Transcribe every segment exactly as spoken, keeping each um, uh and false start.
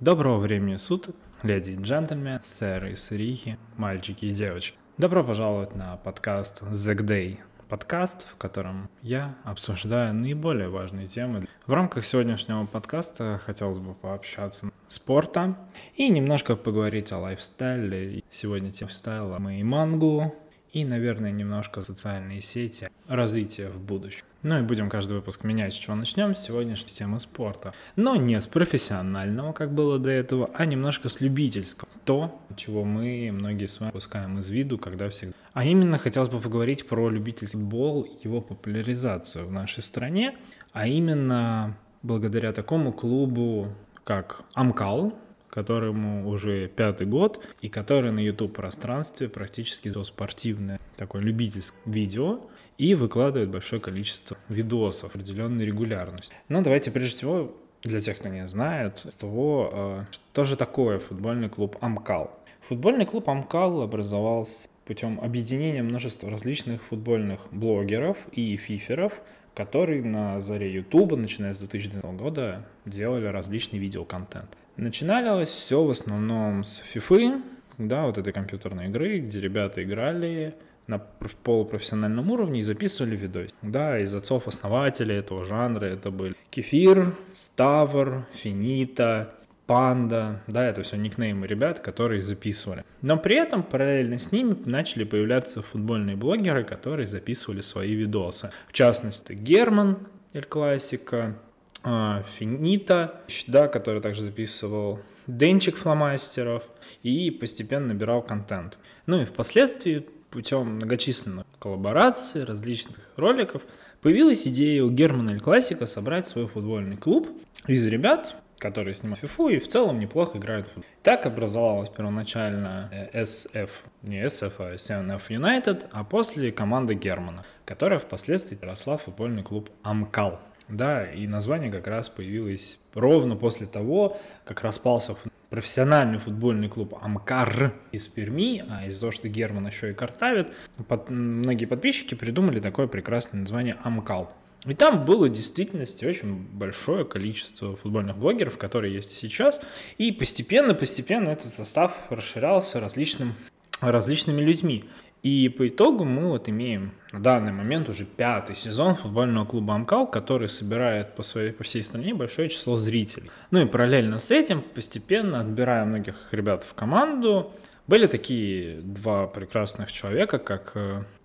Доброго времени суток, леди и джентльмены, сэры и сырихи, мальчики и девочки. Добро пожаловать на подкаст The Day. Подкаст, в котором я обсуждаю наиболее важные темы. В рамках сегодняшнего подкаста хотелось бы пообщаться с спортом и немножко поговорить о лайфстайле. Сегодня тема лайфстайла мы и мангу, и, наверное, немножко социальные сети, развитие в будущем. Ну и будем каждый выпуск менять, с чего начнем. Сегодняшняя тема спорта. Но не с профессионального, как было до этого, а немножко с любительского. То, чего мы, многие с вами, упускаем из виду, когда всегда. А именно хотелось бы поговорить про любительский футбол и его популяризацию в нашей стране. А именно благодаря такому клубу, как Амкал, которому уже пятый год, и который на YouTube-пространстве практически сделал спортивное, такое любительское видео, и выкладывает большое количество видосов, определенной регулярностью. Но давайте прежде всего, для тех, кто не знает, того, что же такое футбольный клуб «Амкал». Футбольный клуб «Амкал» образовался путем объединения множества различных футбольных блогеров и фиферов, которые на заре YouTube, начиная с две тысячи двенадцатого года, делали различный видеоконтент. Начиналось все в основном с фифы, да, вот этой компьютерной игры, где ребята играли на полупрофессиональном уровне и записывали видос. Да, из отцов-основателей этого жанра это были Кефир, Ставр, Финита, Панда. Да, это все никнеймы ребят, которые записывали. Но при этом параллельно с ними начали появляться футбольные блогеры, которые записывали свои видосы. В частности, Герман, Эль Классика, Финита, да, который также записывал Денчик фломастеров и постепенно набирал контент. Ну и впоследствии путем многочисленных коллабораций, различных роликов появилась идея у Германа Эль Классика собрать свой футбольный клуб из ребят, которые снимают фифу и в целом неплохо играют в футбол. Так образовалась первоначально эс эф, не эс эф, а севен эф United, а после команда Германа, которая впоследствии переросла в футбольный клуб Амкал. Да, и название как раз появилось ровно после того, как распался профессиональный футбольный клуб «Амкар» из Перми, а из-за того, что Герман еще и картавит, под... многие подписчики придумали такое прекрасное название «Амкал». И там было в действительности очень большое количество футбольных блогеров, которые есть и сейчас, и постепенно-постепенно этот состав расширялся различным... различными людьми. И по итогу мы вот имеем на данный момент уже пятый сезон футбольного клуба «Амкал», который собирает по, своей, по всей стране большое число зрителей. Ну и параллельно с этим, постепенно отбирая многих ребят в команду, были такие два прекрасных человека, как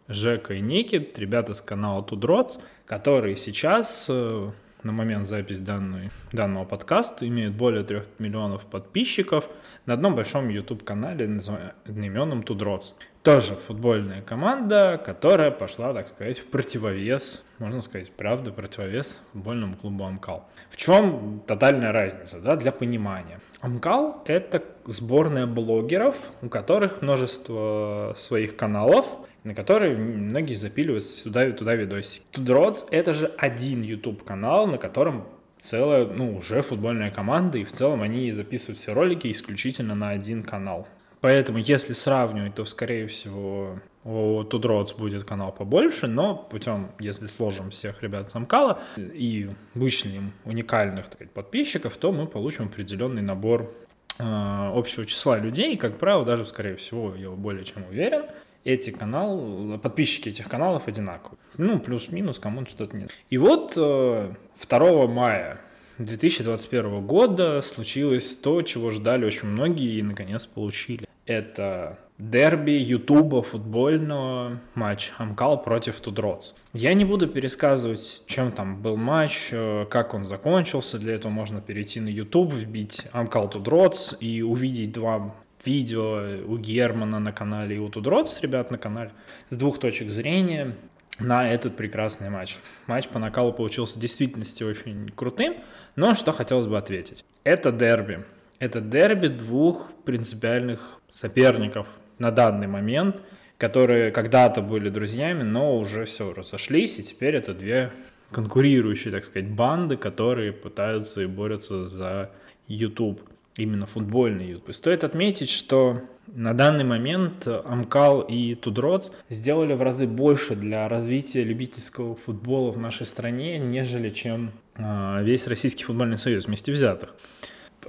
Жека и Никит, ребята с канала Тудротс, которые сейчас, на момент записи данной, данного подкаста, имеют более трех миллионов подписчиков на одном большом YouTube-канале, называемом одноименным Тудротс. Тоже футбольная команда, которая пошла, так сказать, в противовес, можно сказать, правда, противовес футбольному клубу «Амкал». В чем тотальная разница, да, для понимания? «Амкал» — это сборная блогеров, у которых множество своих каналов, на которые многие запиливают сюда и туда видосики. «Тудротс» — это же один YouTube-канал, на котором целая, ну, уже футбольная команда, и в целом они записывают все ролики исключительно на один канал. Поэтому, если сравнивать, то, скорее всего, у Тудротс будет канал побольше, но путем, если сложим всех ребят с «Амкала» и вычленим уникальных, так сказать, подписчиков, то мы получим определенный набор э, общего числа людей, и, как правило, даже, скорее всего, я более чем уверен, эти каналы, подписчики этих каналов одинаковы. Ну, плюс-минус, кому-то что-то нет. И вот э, второго мая две тысячи двадцать первого года случилось то, чего ждали очень многие и, наконец, получили. Это дерби ютуба футбольного, матч «Амкал» против «Тудротс». Я не буду пересказывать, чем там был матч, как он закончился. Для этого можно перейти на YouTube, вбить «Амкал Тудротс» и увидеть два видео у Германа на канале и у «Тудротс», ребят, на канале, с двух точек зрения на этот прекрасный матч. Матч по накалу получился в действительности очень крутым, но что хотелось бы ответить. Это дерби. Это дерби двух принципиальных соперников на данный момент, которые когда-то были друзьями, но уже все разошлись, и теперь это две конкурирующие, так сказать, банды, которые пытаются и борются за YouTube, именно футбольный YouTube. И стоит отметить, что на данный момент «Амкал» и «Тудротс» сделали в разы больше для развития любительского футбола в нашей стране, нежели чем весь Российский футбольный союз вместе взятых.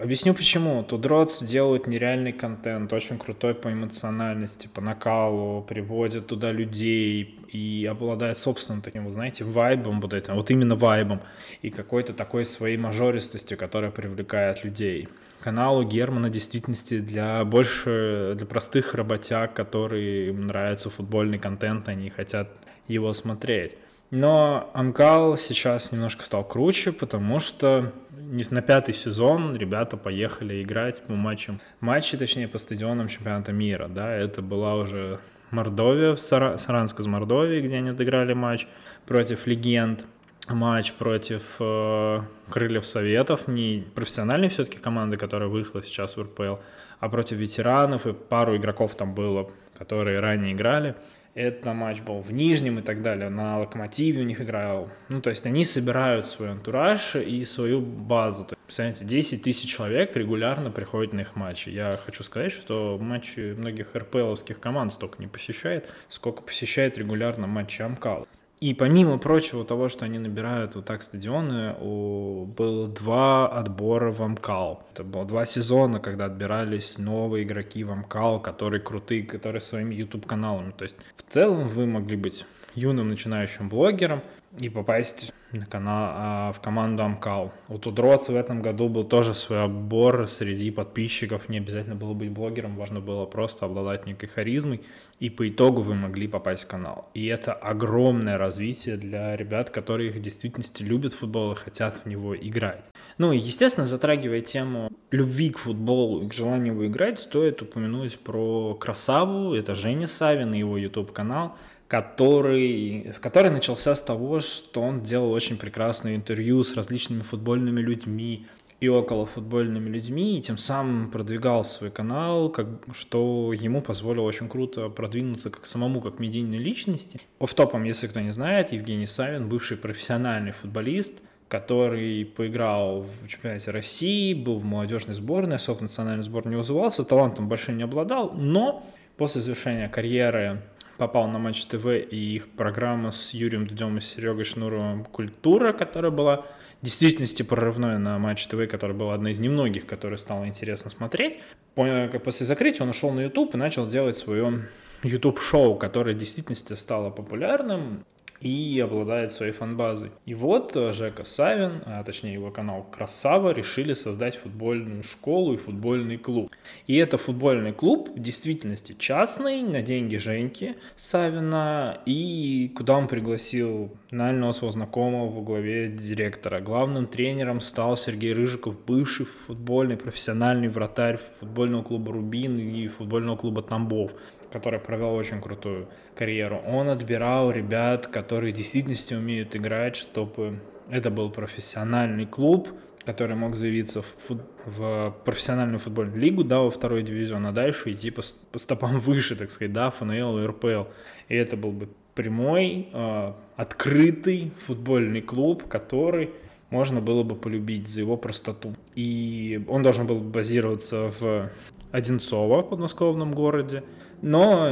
Объясню почему. Тудротс делают нереальный контент, очень крутой по эмоциональности, по накалу, приводят туда людей и обладают собственным таким, вы знаете, вайбом вот этим, вот именно вайбом и какой-то такой своей мажористостью, которая привлекает людей. Каналу Германа в действительности для больше, для простых работяг, которые им нравится футбольный контент, они хотят его смотреть. Но Амкал сейчас немножко стал круче, потому что на пятый сезон ребята поехали играть по матчам, матчи, точнее, по стадионам чемпионата мира, да, это была уже Мордовия, Сара, Саранск из Мордовии, где они отыграли матч против легенд, матч против э, Крыльев Советов, не профессиональной все-таки команды, которая вышла сейчас в эр пэ эл, а против ветеранов, и пару игроков там было, которые ранее играли. Это матч был в Нижнем и так далее, на Локомотиве у них играл. Ну, то есть они собирают свой антураж и свою базу. Представляете, десять тысяч человек регулярно приходят на их матчи. Я хочу сказать, что матчи многих эр пэ эловских команд столько не посещает, сколько посещает регулярно матчи Амкала. И помимо прочего того, что они набирают вот так стадионы, у... было два отбора в Амкал. Это было два сезона, когда отбирались новые игроки в Амкал, которые крутые, которые своими YouTube-каналами. То есть в целом вы могли быть юным начинающим блогером и попасть на канал, а, в команду Амкал. У Тудротс в этом году был тоже свой отбор среди подписчиков. Не обязательно было быть блогером, важно было просто обладать некой харизмой. И по итогу вы могли попасть в канал. И это огромное развитие для ребят, которые в действительности любят футбол и хотят в него играть. Ну и, естественно, затрагивая тему любви к футболу и к желанию его играть, стоит упомянуть про Красаву. Это Женя Савин и его YouTube-канал, который, который начался с того, что он делал очень прекрасное интервью с различными футбольными людьми и околофутбольными людьми, и тем самым продвигал свой канал, как, что ему позволило очень круто продвинуться как самому, как медийной личности. Офф-топом, если кто не знает, Евгений Савин, бывший профессиональный футболист, который поиграл в чемпионате России, был в молодежной сборной, особо в национальную сборную не вызывался, талантом большим не обладал, но после завершения карьеры попал на Матч ТВ и их программа с Юрием Дем и Серегой Шнуровым «Культура», которая была в действительности прорывной на Матч ТВ, которая была одной из немногих, которую стало интересно смотреть. После закрытия он ушел на YouTube и начал делать свое YouTube-шоу, которое в действительности стало популярным и обладает своей фан-базой. И вот Жека Савин, а точнее его канал «Красава», решили создать футбольную школу и футбольный клуб. И это футбольный клуб в действительности частный, на деньги Женьки Савина, и куда он пригласил нального своего знакомого во главе директора. Главным тренером стал Сергей Рыжиков, бывший футбольный профессиональный вратарь футбольного клуба «Рубин» и футбольного клуба «Тамбов», который провел очень крутую карьеру. Он отбирал ребят, которые в действительности умеют играть, чтобы это был профессиональный клуб, который мог заявиться в, фут... в профессиональную футбольную лигу, да, во второй дивизион, а дальше идти по, по стопам выше, так сказать, да, эф эн эл и эр пэ эл. И это был бы прямой, э, открытый футбольный клуб, который можно было бы полюбить за его простоту. И он должен был базироваться в Одинцово, подмосковном городе, но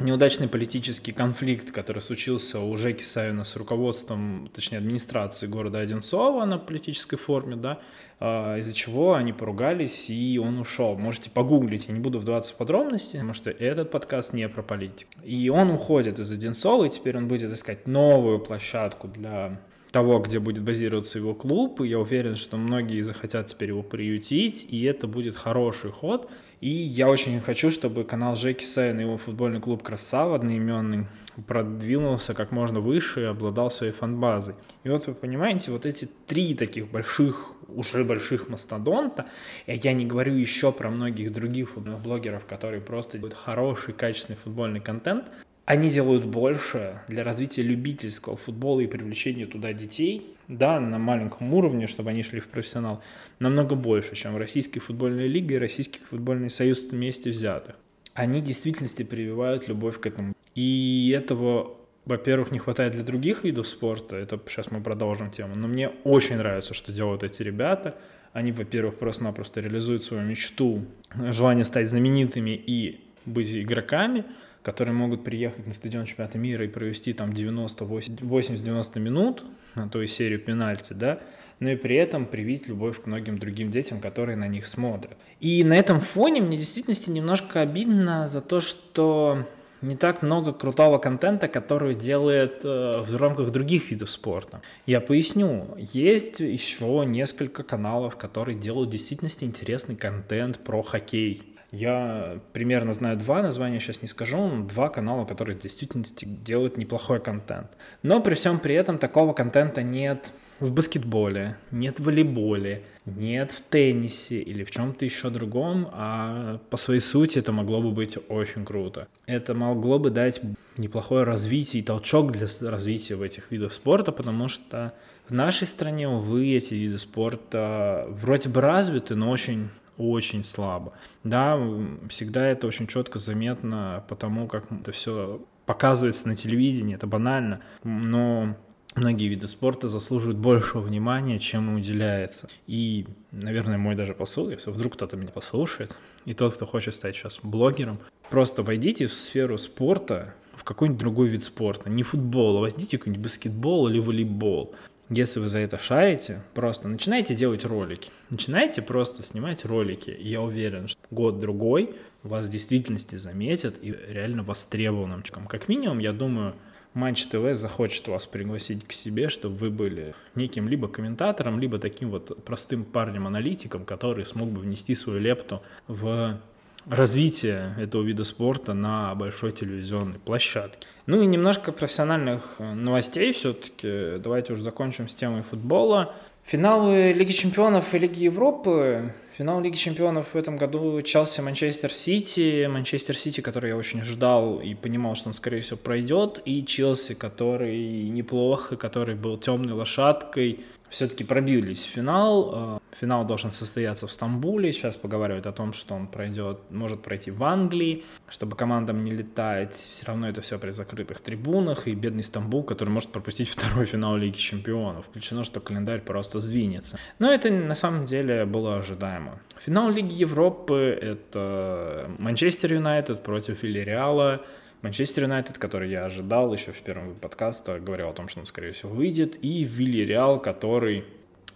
неудачный политический конфликт, который случился у Жеки Савина с руководством, точнее администрацией города Одинцова на политической форме, да, из-за чего они поругались, и он ушел. Можете погуглить, я не буду вдаваться в подробности, потому что этот подкаст не про политику. И он уходит из Одинцова, и теперь он будет искать новую площадку для того, где будет базироваться его клуб, и я уверен, что многие захотят теперь его приютить, и это будет хороший ход. И я очень хочу, чтобы канал Жеки Савина и его футбольный клуб «Красава» одноименный продвинулся как можно выше и обладал своей фан-базой. И вот вы понимаете, вот эти три таких больших, уже больших мастодонта, я не говорю еще про многих других футбольных блогеров, которые просто делают хороший, качественный футбольный контент, они делают больше для развития любительского футбола и привлечения туда детей, да, на маленьком уровне, чтобы они шли в профессионал, намного больше, чем Российская футбольная лига и Российский футбольный союз вместе взятых. Они в действительности прививают любовь к этому. И этого, во-первых, не хватает для других видов спорта, это сейчас мы продолжим тему, но мне очень нравится, что делают эти ребята. Они, во-первых, просто-напросто реализуют свою мечту, желание стать знаменитыми и быть игроками, которые могут приехать на стадион чемпионата мира и провести там девяносто восемьдесят минут, на ту серию пенальти, да, но и при этом привить любовь к многим другим детям, которые на них смотрят. И на этом фоне мне в действительности немножко обидно за то, что не так много крутого контента, который делает э, в рамках других видов спорта. Я поясню. Есть еще несколько каналов, которые делают в действительности интересный контент про хоккей. Я примерно знаю два, названия сейчас не скажу, но два канала, которые в действительности делают неплохой контент. Но при всем при этом такого контента нет в баскетболе, нет в волейболе, нет в теннисе или в чем-то еще другом, а по своей сути это могло бы быть очень круто. Это могло бы дать неплохое развитие и толчок для развития в этих видах спорта, потому что в нашей стране, увы, эти виды спорта вроде бы развиты, но очень... очень слабо. Да, всегда это очень четко заметно, потому как это все показывается на телевидении, это банально, но многие виды спорта заслуживают большего внимания, чем им уделяется. И, наверное, мой даже посыл, если вдруг кто-то меня послушает, и тот, кто хочет стать сейчас блогером, просто войдите в сферу спорта, в какой-нибудь другой вид спорта, не футбол, а возьмите какой-нибудь баскетбол или волейбол. Если вы за это шарите, просто начинайте делать ролики. Начинайте просто снимать ролики. Я уверен, что год-другой вас в действительности заметят и реально востребованным. Как минимум, я думаю, Матч ТВ захочет вас пригласить к себе, чтобы вы были неким либо комментатором, либо таким вот простым парнем-аналитиком, который смог бы внести свою лепту в развитие этого вида спорта на большой телевизионной площадке. Ну и немножко профессиональных новостей все-таки. Давайте уже закончим с темой футбола. Финалы Лиги Чемпионов и Лиги Европы. Финал Лиги Чемпионов в этом году Челси, Манчестер Сити. Манчестер Сити, который я очень ждал и понимал, что он, скорее всего, пройдет. И Челси, который неплох, и который был темной лошадкой, все-таки пробились в финал. Финал должен состояться в Стамбуле. Сейчас поговаривают о том, что он пройдет, может пройти в Англии, чтобы командам не летать. Все равно это все при закрытых трибунах. И бедный Стамбул, который может пропустить второй финал Лиги Чемпионов. Включено, что календарь просто сдвинется. Но это на самом деле было ожидаемо. Финал Лиги Европы — это Манчестер Юнайтед против Вильяреала. Манчестер Юнайтед, который я ожидал еще в первом подкасте, говорил о том, что он, скорее всего, выйдет. И Вильяреал, который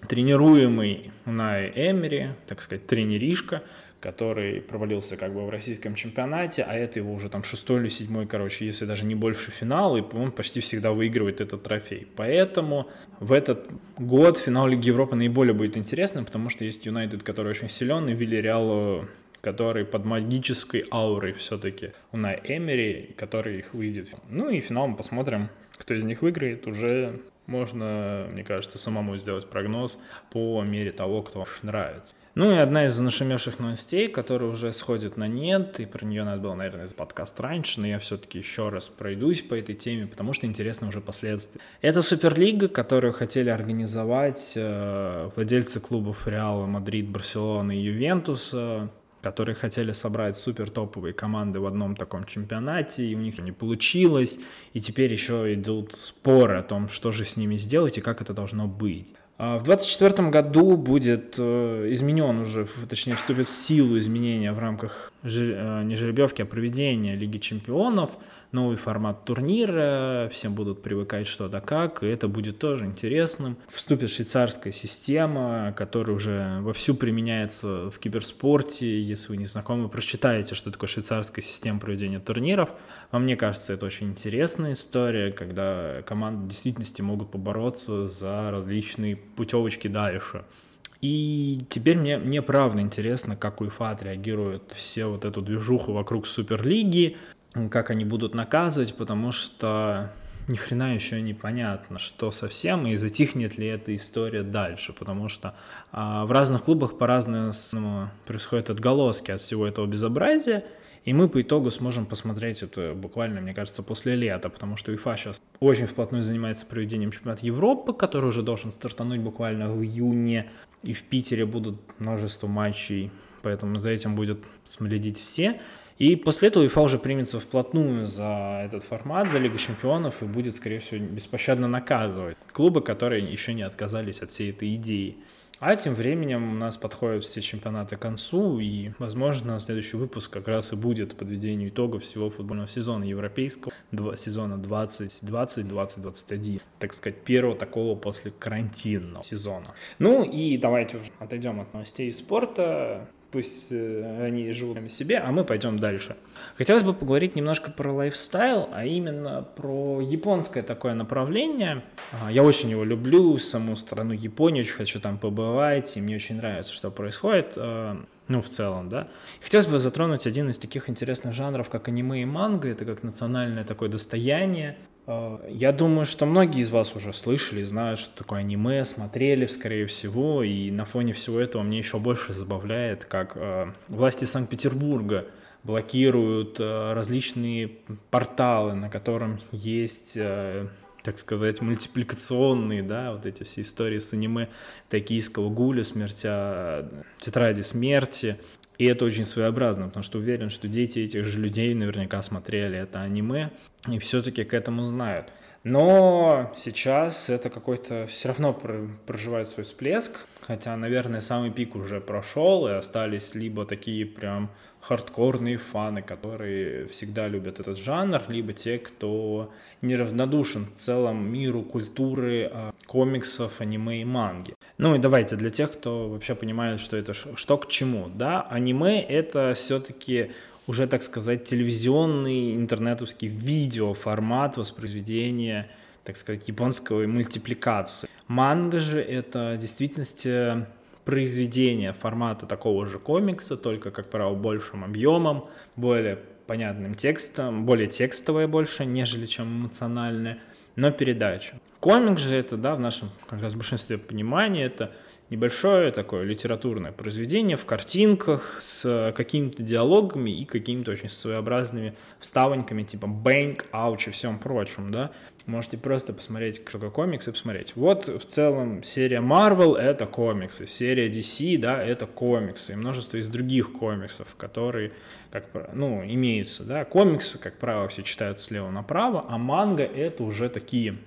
тренируемый Унаи Эмери, так сказать, тренеришка, который провалился как бы в российском чемпионате, а это его уже там шестой или седьмой, короче, если даже не больше финал, и он почти всегда выигрывает этот трофей. Поэтому в этот год финал Лиги Европы наиболее будет интересным, потому что есть Юнайтед, который очень силен, и Вильяреал, который под магической аурой все-таки Унаи Эмери, который их выйдет. Ну и финал мы посмотрим, кто из них выиграет. Уже можно, мне кажется, самому сделать прогноз по мере того, кто вам нравится. Ну и одна из нашумевших новостей, которая уже сходит на нет, и про нее надо было, наверное, из подкаста раньше, но я все-таки еще раз пройдусь по этой теме, потому что интересны уже последствия. Это Суперлига, которую хотели организовать э, владельцы клубов Реала, Мадрид, Барселоны и Ювентуса, которые хотели собрать супертоповые команды в одном таком чемпионате, и у них не получилось, и теперь еще идут споры о том, что же с ними сделать и как это должно быть. В двадцать четвёртом году будет изменен уже, точнее вступит в силу изменения в рамках не жеребьевки, а проведения Лиги Чемпионов, новый формат турнира, все будут привыкать что да как, и это будет тоже интересным. Вступит швейцарская система, которая уже вовсю применяется в киберспорте. Если вы не знакомы, прочитаете, что такое швейцарская система проведения турниров. А мне кажется, это очень интересная история, когда команды в действительности могут побороться за различные путевочки дальше. И теперь мне, мне правда интересно, как УЕФА отреагирует все вот эту движуху вокруг Суперлиги, как они будут наказывать, потому что ни хрена еще непонятно, что совсем, и затихнет ли эта история дальше, потому что а, в разных клубах по-разному происходят отголоски от всего этого безобразия. И мы по итогу сможем посмотреть это буквально, мне кажется, после лета, потому что УЕФА сейчас очень вплотную занимается проведением чемпионата Европы, который уже должен стартануть буквально в июне, и в Питере будут множество матчей, поэтому за этим будут следить все. И после этого УЕФА уже примется вплотную за этот формат, за Лигу Чемпионов, и будет, скорее всего, беспощадно наказывать клубы, которые еще не отказались от всей этой идеи. А тем временем у нас подходят все чемпионаты к концу, и, возможно, следующий выпуск как раз и будет подведению итогов всего футбольного сезона европейского, сезона двадцать двадцать - двадцать двадцать один, так сказать, первого такого после карантинного сезона. Ну и давайте уже отойдем от новостей спорта. Пусть э, они живут сами себе, а мы пойдем дальше. Хотелось бы поговорить немножко про лайфстайл, а именно про японское такое направление. Я очень его люблю, саму страну Японию, очень хочу там побывать, и мне очень нравится, что происходит, э, ну, в целом, да. Хотелось бы затронуть один из таких интересных жанров, как аниме и манга, это как национальное такое достояние. Я думаю, что многие из вас уже слышали, знают, что такое аниме, смотрели, скорее всего, и на фоне всего этого мне еще больше забавляет, как э, власти Санкт-Петербурга блокируют э, различные порталы, на котором есть, э, так сказать, мультипликационные, да, вот эти все истории с аниме «Токийского гуля», смертя, «Тетради смерти». И это очень своеобразно, потому что уверен, что дети этих же людей наверняка смотрели это аниме и все-таки к этому знают. Но сейчас это какой-то все равно проживает свой всплеск, хотя, наверное, самый пик уже прошел, и остались либо такие прям хардкорные фаны, которые всегда любят этот жанр, либо те, кто неравнодушен в целом миру культуры комиксов, аниме и манги. Ну и давайте для тех, кто вообще понимает, что это что к чему, да, аниме это все-таки уже, так сказать, телевизионный интернетовский видеоформат воспроизведения, так сказать, японской мультипликации. Манга же это в действительности произведение формата такого же комикса, только, как правило, большим объемом, более понятным текстом, более текстовое больше, нежели чем эмоциональное, но передача. Комикс же это, да, в нашем как раз большинстве понимания, это небольшое такое литературное произведение в картинках с какими-то диалогами и какими-то очень своеобразными вставоньками типа бэнг, ауч и всем прочим, да. Можете просто посмотреть, что такое комикс, и посмотреть. Вот в целом серия Marvel — это комиксы, серия ди си, да, это комиксы, и множество из других комиксов, которые, как, ну, имеются, да. Комиксы, как правило, все читают слева направо, а манга — это уже такие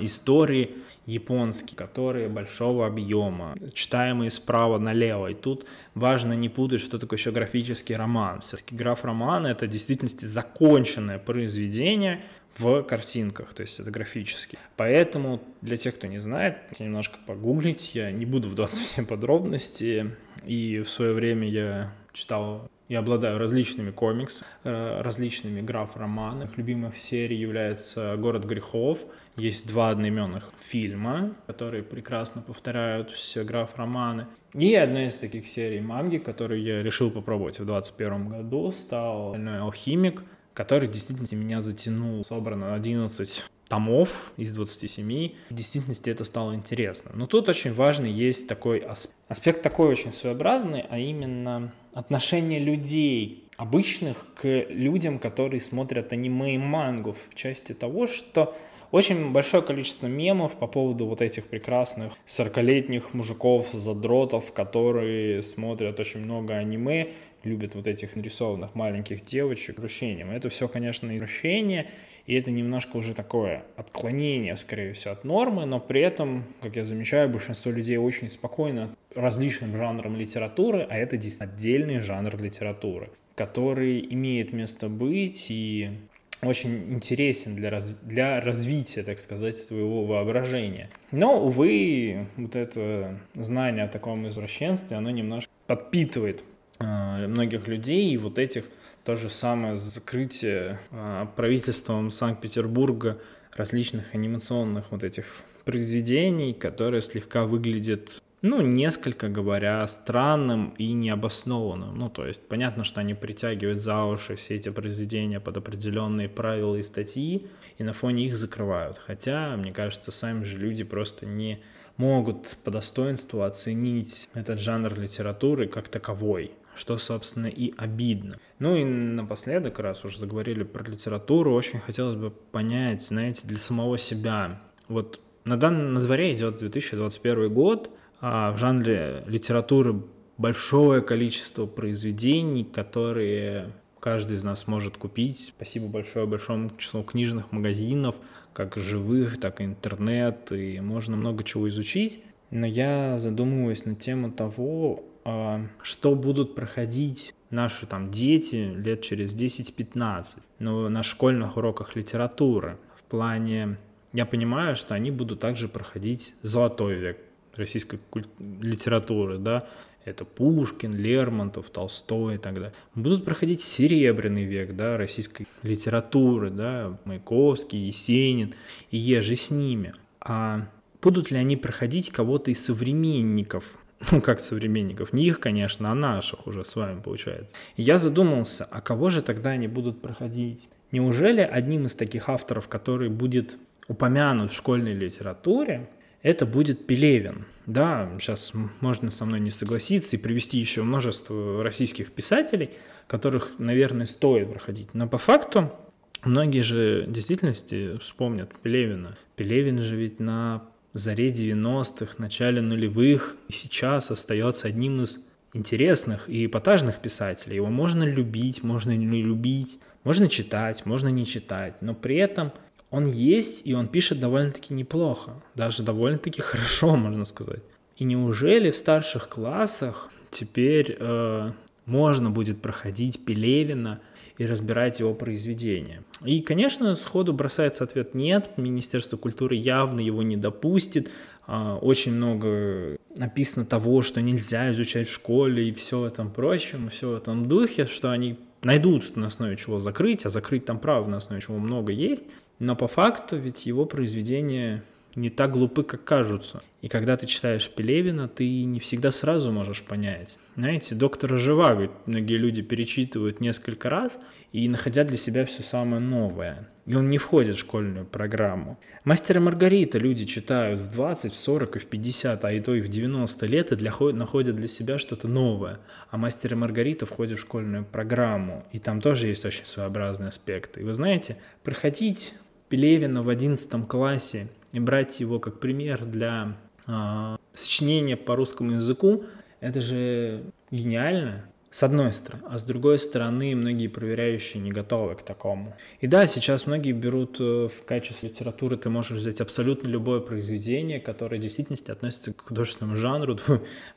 истории японские, которые большого объема, читаемые справа налево. И тут важно не путать, что такое еще графический роман. Все-таки граф-роман — это в действительности законченное произведение в картинках, то есть это графически. Поэтому для тех, кто не знает, немножко погуглить, я не буду вдаваться в все подробности. И в свое время я читал и обладаю различными комиксами, различными граф-романами. Любимых серий является «Город грехов». Есть два одноименных фильма, которые прекрасно повторяют все граф-романы. И одна из таких серий манги, которую я решил попробовать в двадцать первом году, стал «Стальной алхимик», который действительно меня затянул. Собрано одиннадцать томов из двадцати семи. В действительности это стало интересно. Но тут очень важный есть такой аспект. Аспект такой очень своеобразный, а именно отношение людей обычных к людям, которые смотрят аниме и мангу, в части того, что очень большое количество мемов по поводу вот этих прекрасных сорокалетних мужиков-задротов, которые смотрят очень много аниме, любят вот этих нарисованных маленьких девочек с извращением. Это все, конечно, извращение, и это немножко уже такое отклонение, скорее всего, от нормы, но при этом, как я замечаю, большинство людей очень спокойно различным жанрам литературы, а это действительно отдельный жанр литературы, который имеет место быть и очень интересен для, раз... для развития, так сказать, своего воображения. Но, увы, вот это знание о таком извращенстве, оно немножко подпитывает э, многих людей, и вот этих то же самое закрытие э, правительством Санкт-Петербурга различных анимационных вот этих произведений, которые слегка выглядят, ну, несколько говоря, странным и необоснованным. Ну, то есть, понятно, что они притягивают за уши все эти произведения под определенные правила и статьи, и на фоне их закрывают. Хотя, мне кажется, сами же люди просто не могут по достоинству оценить этот жанр литературы как таковой, что, собственно, и обидно. Ну и напоследок, раз уже заговорили про литературу, очень хотелось бы понять, знаете, для самого себя. Вот на, дан... на дворе идет две тысячи двадцать первый год, а в жанре литературы большое количество произведений, которые каждый из нас может купить. Спасибо большое большому числу книжных магазинов, как живых, так и интернет, и можно много чего изучить. но я задумываюсь на тему того, что будут проходить наши там дети лет через десять-пятнадцать, ну, на школьных уроках литературы. В плане, я понимаю, что они будут также проходить золотой век российской куль... литературы, да, это Пушкин, Лермонтов, Толстой и так далее. Будут проходить серебряный век, да, российской литературы, да, Маяковский, Есенин и еже с ними. А будут ли они проходить кого-то из современников? Ну, как современников? Не их, конечно, а наших уже с вами, получается. И я задумался, а кого же тогда они будут проходить? Неужели одним из таких авторов, который будет упомянут в школьной литературе, это будет Пелевин? Да, сейчас можно со мной не согласиться и привести еще множество российских писателей, которых, наверное, стоит проходить. Но по факту многие же в действительности вспомнят Пелевина. Пелевин же ведь на заре девяностых, начале нулевых и сейчас остается одним из интересных и эпатажных писателей. Его можно любить, можно не любить, можно читать, можно не читать, но при этом он есть, и он пишет довольно-таки неплохо, даже довольно-таки хорошо, можно сказать. И неужели в старших классах теперь э, можно будет проходить Пелевина и разбирать его произведения? И, конечно, сходу бросается ответ «нет», Министерство культуры явно его не допустит, очень много написано того, что нельзя изучать в школе и все в этом прочем, все в этом духе, что они найдут на основе чего закрыть, а закрыть там правда на основе чего много есть, но по факту ведь его произведения не так глупы, как кажутся. И когда ты читаешь Пелевина, ты не всегда сразу можешь понять. Знаете, доктора Живаго многие люди перечитывают несколько раз и находя для себя все самое новое. И он не входит в школьную программу. Мастера Маргарита люди читают в двадцать, в сорок и в пятьдесят, а и то и в девяносто лет, и для, находят для себя что-то новое. А Мастера Маргарита входит в школьную программу, и там тоже есть очень своеобразный аспект. И вы знаете, проходить Пелевина в одиннадцатом классе и брать его как пример для э, сочинения по русскому языку, это же гениально, с одной стороны. А с другой стороны, многие проверяющие не готовы к такому. И да, сейчас многие берут в качестве литературы, ты можешь взять абсолютно любое произведение, которое в действительности относится к художественному жанру.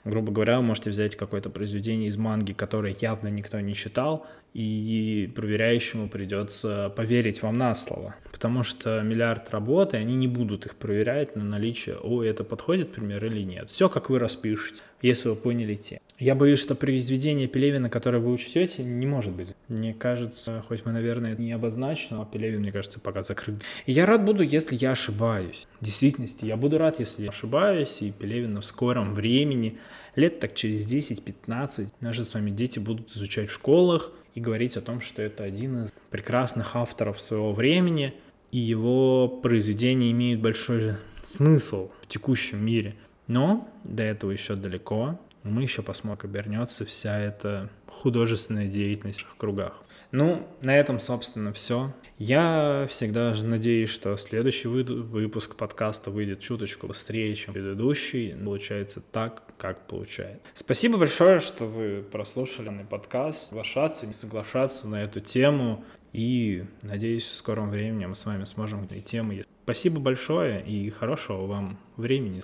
Грубо говоря, вы можете взять какое-то произведение из манги, которое явно никто не читал, и проверяющему придется поверить вам на слово, потому что миллиард работ, и они не будут их проверять на наличие, о, это подходит, например, или нет. Все, как вы распишете, если вы поняли те. Я боюсь, что произведение Пелевина, которое вы учтете, не может быть. Мне кажется, хоть мы, наверное, не обозначены, а Пелевин, мне кажется, пока закрыт. И я рад буду, если я ошибаюсь. В действительности, я буду рад, если я ошибаюсь, и Пелевина в скором времени, лет так через десять-пятнадцать, наши с вами дети будут изучать в школах, и говорить о том, что это один из прекрасных авторов своего времени, и его произведения имеют большой смысл в текущем мире. Но до этого еще далеко, мы еще посмотрим, как обернется вся эта художественная деятельность в кругах. Ну, на этом, собственно, все. Я всегда же надеюсь, что следующий выпуск подкаста выйдет чуточку быстрее, чем предыдущий. Получается так, как получается. Спасибо большое, что вы прослушали мой подкаст. Соглашаться, не соглашаться на эту тему. И, надеюсь, в скором времени мы с вами сможем к этой теме. Спасибо большое и хорошего вам времени.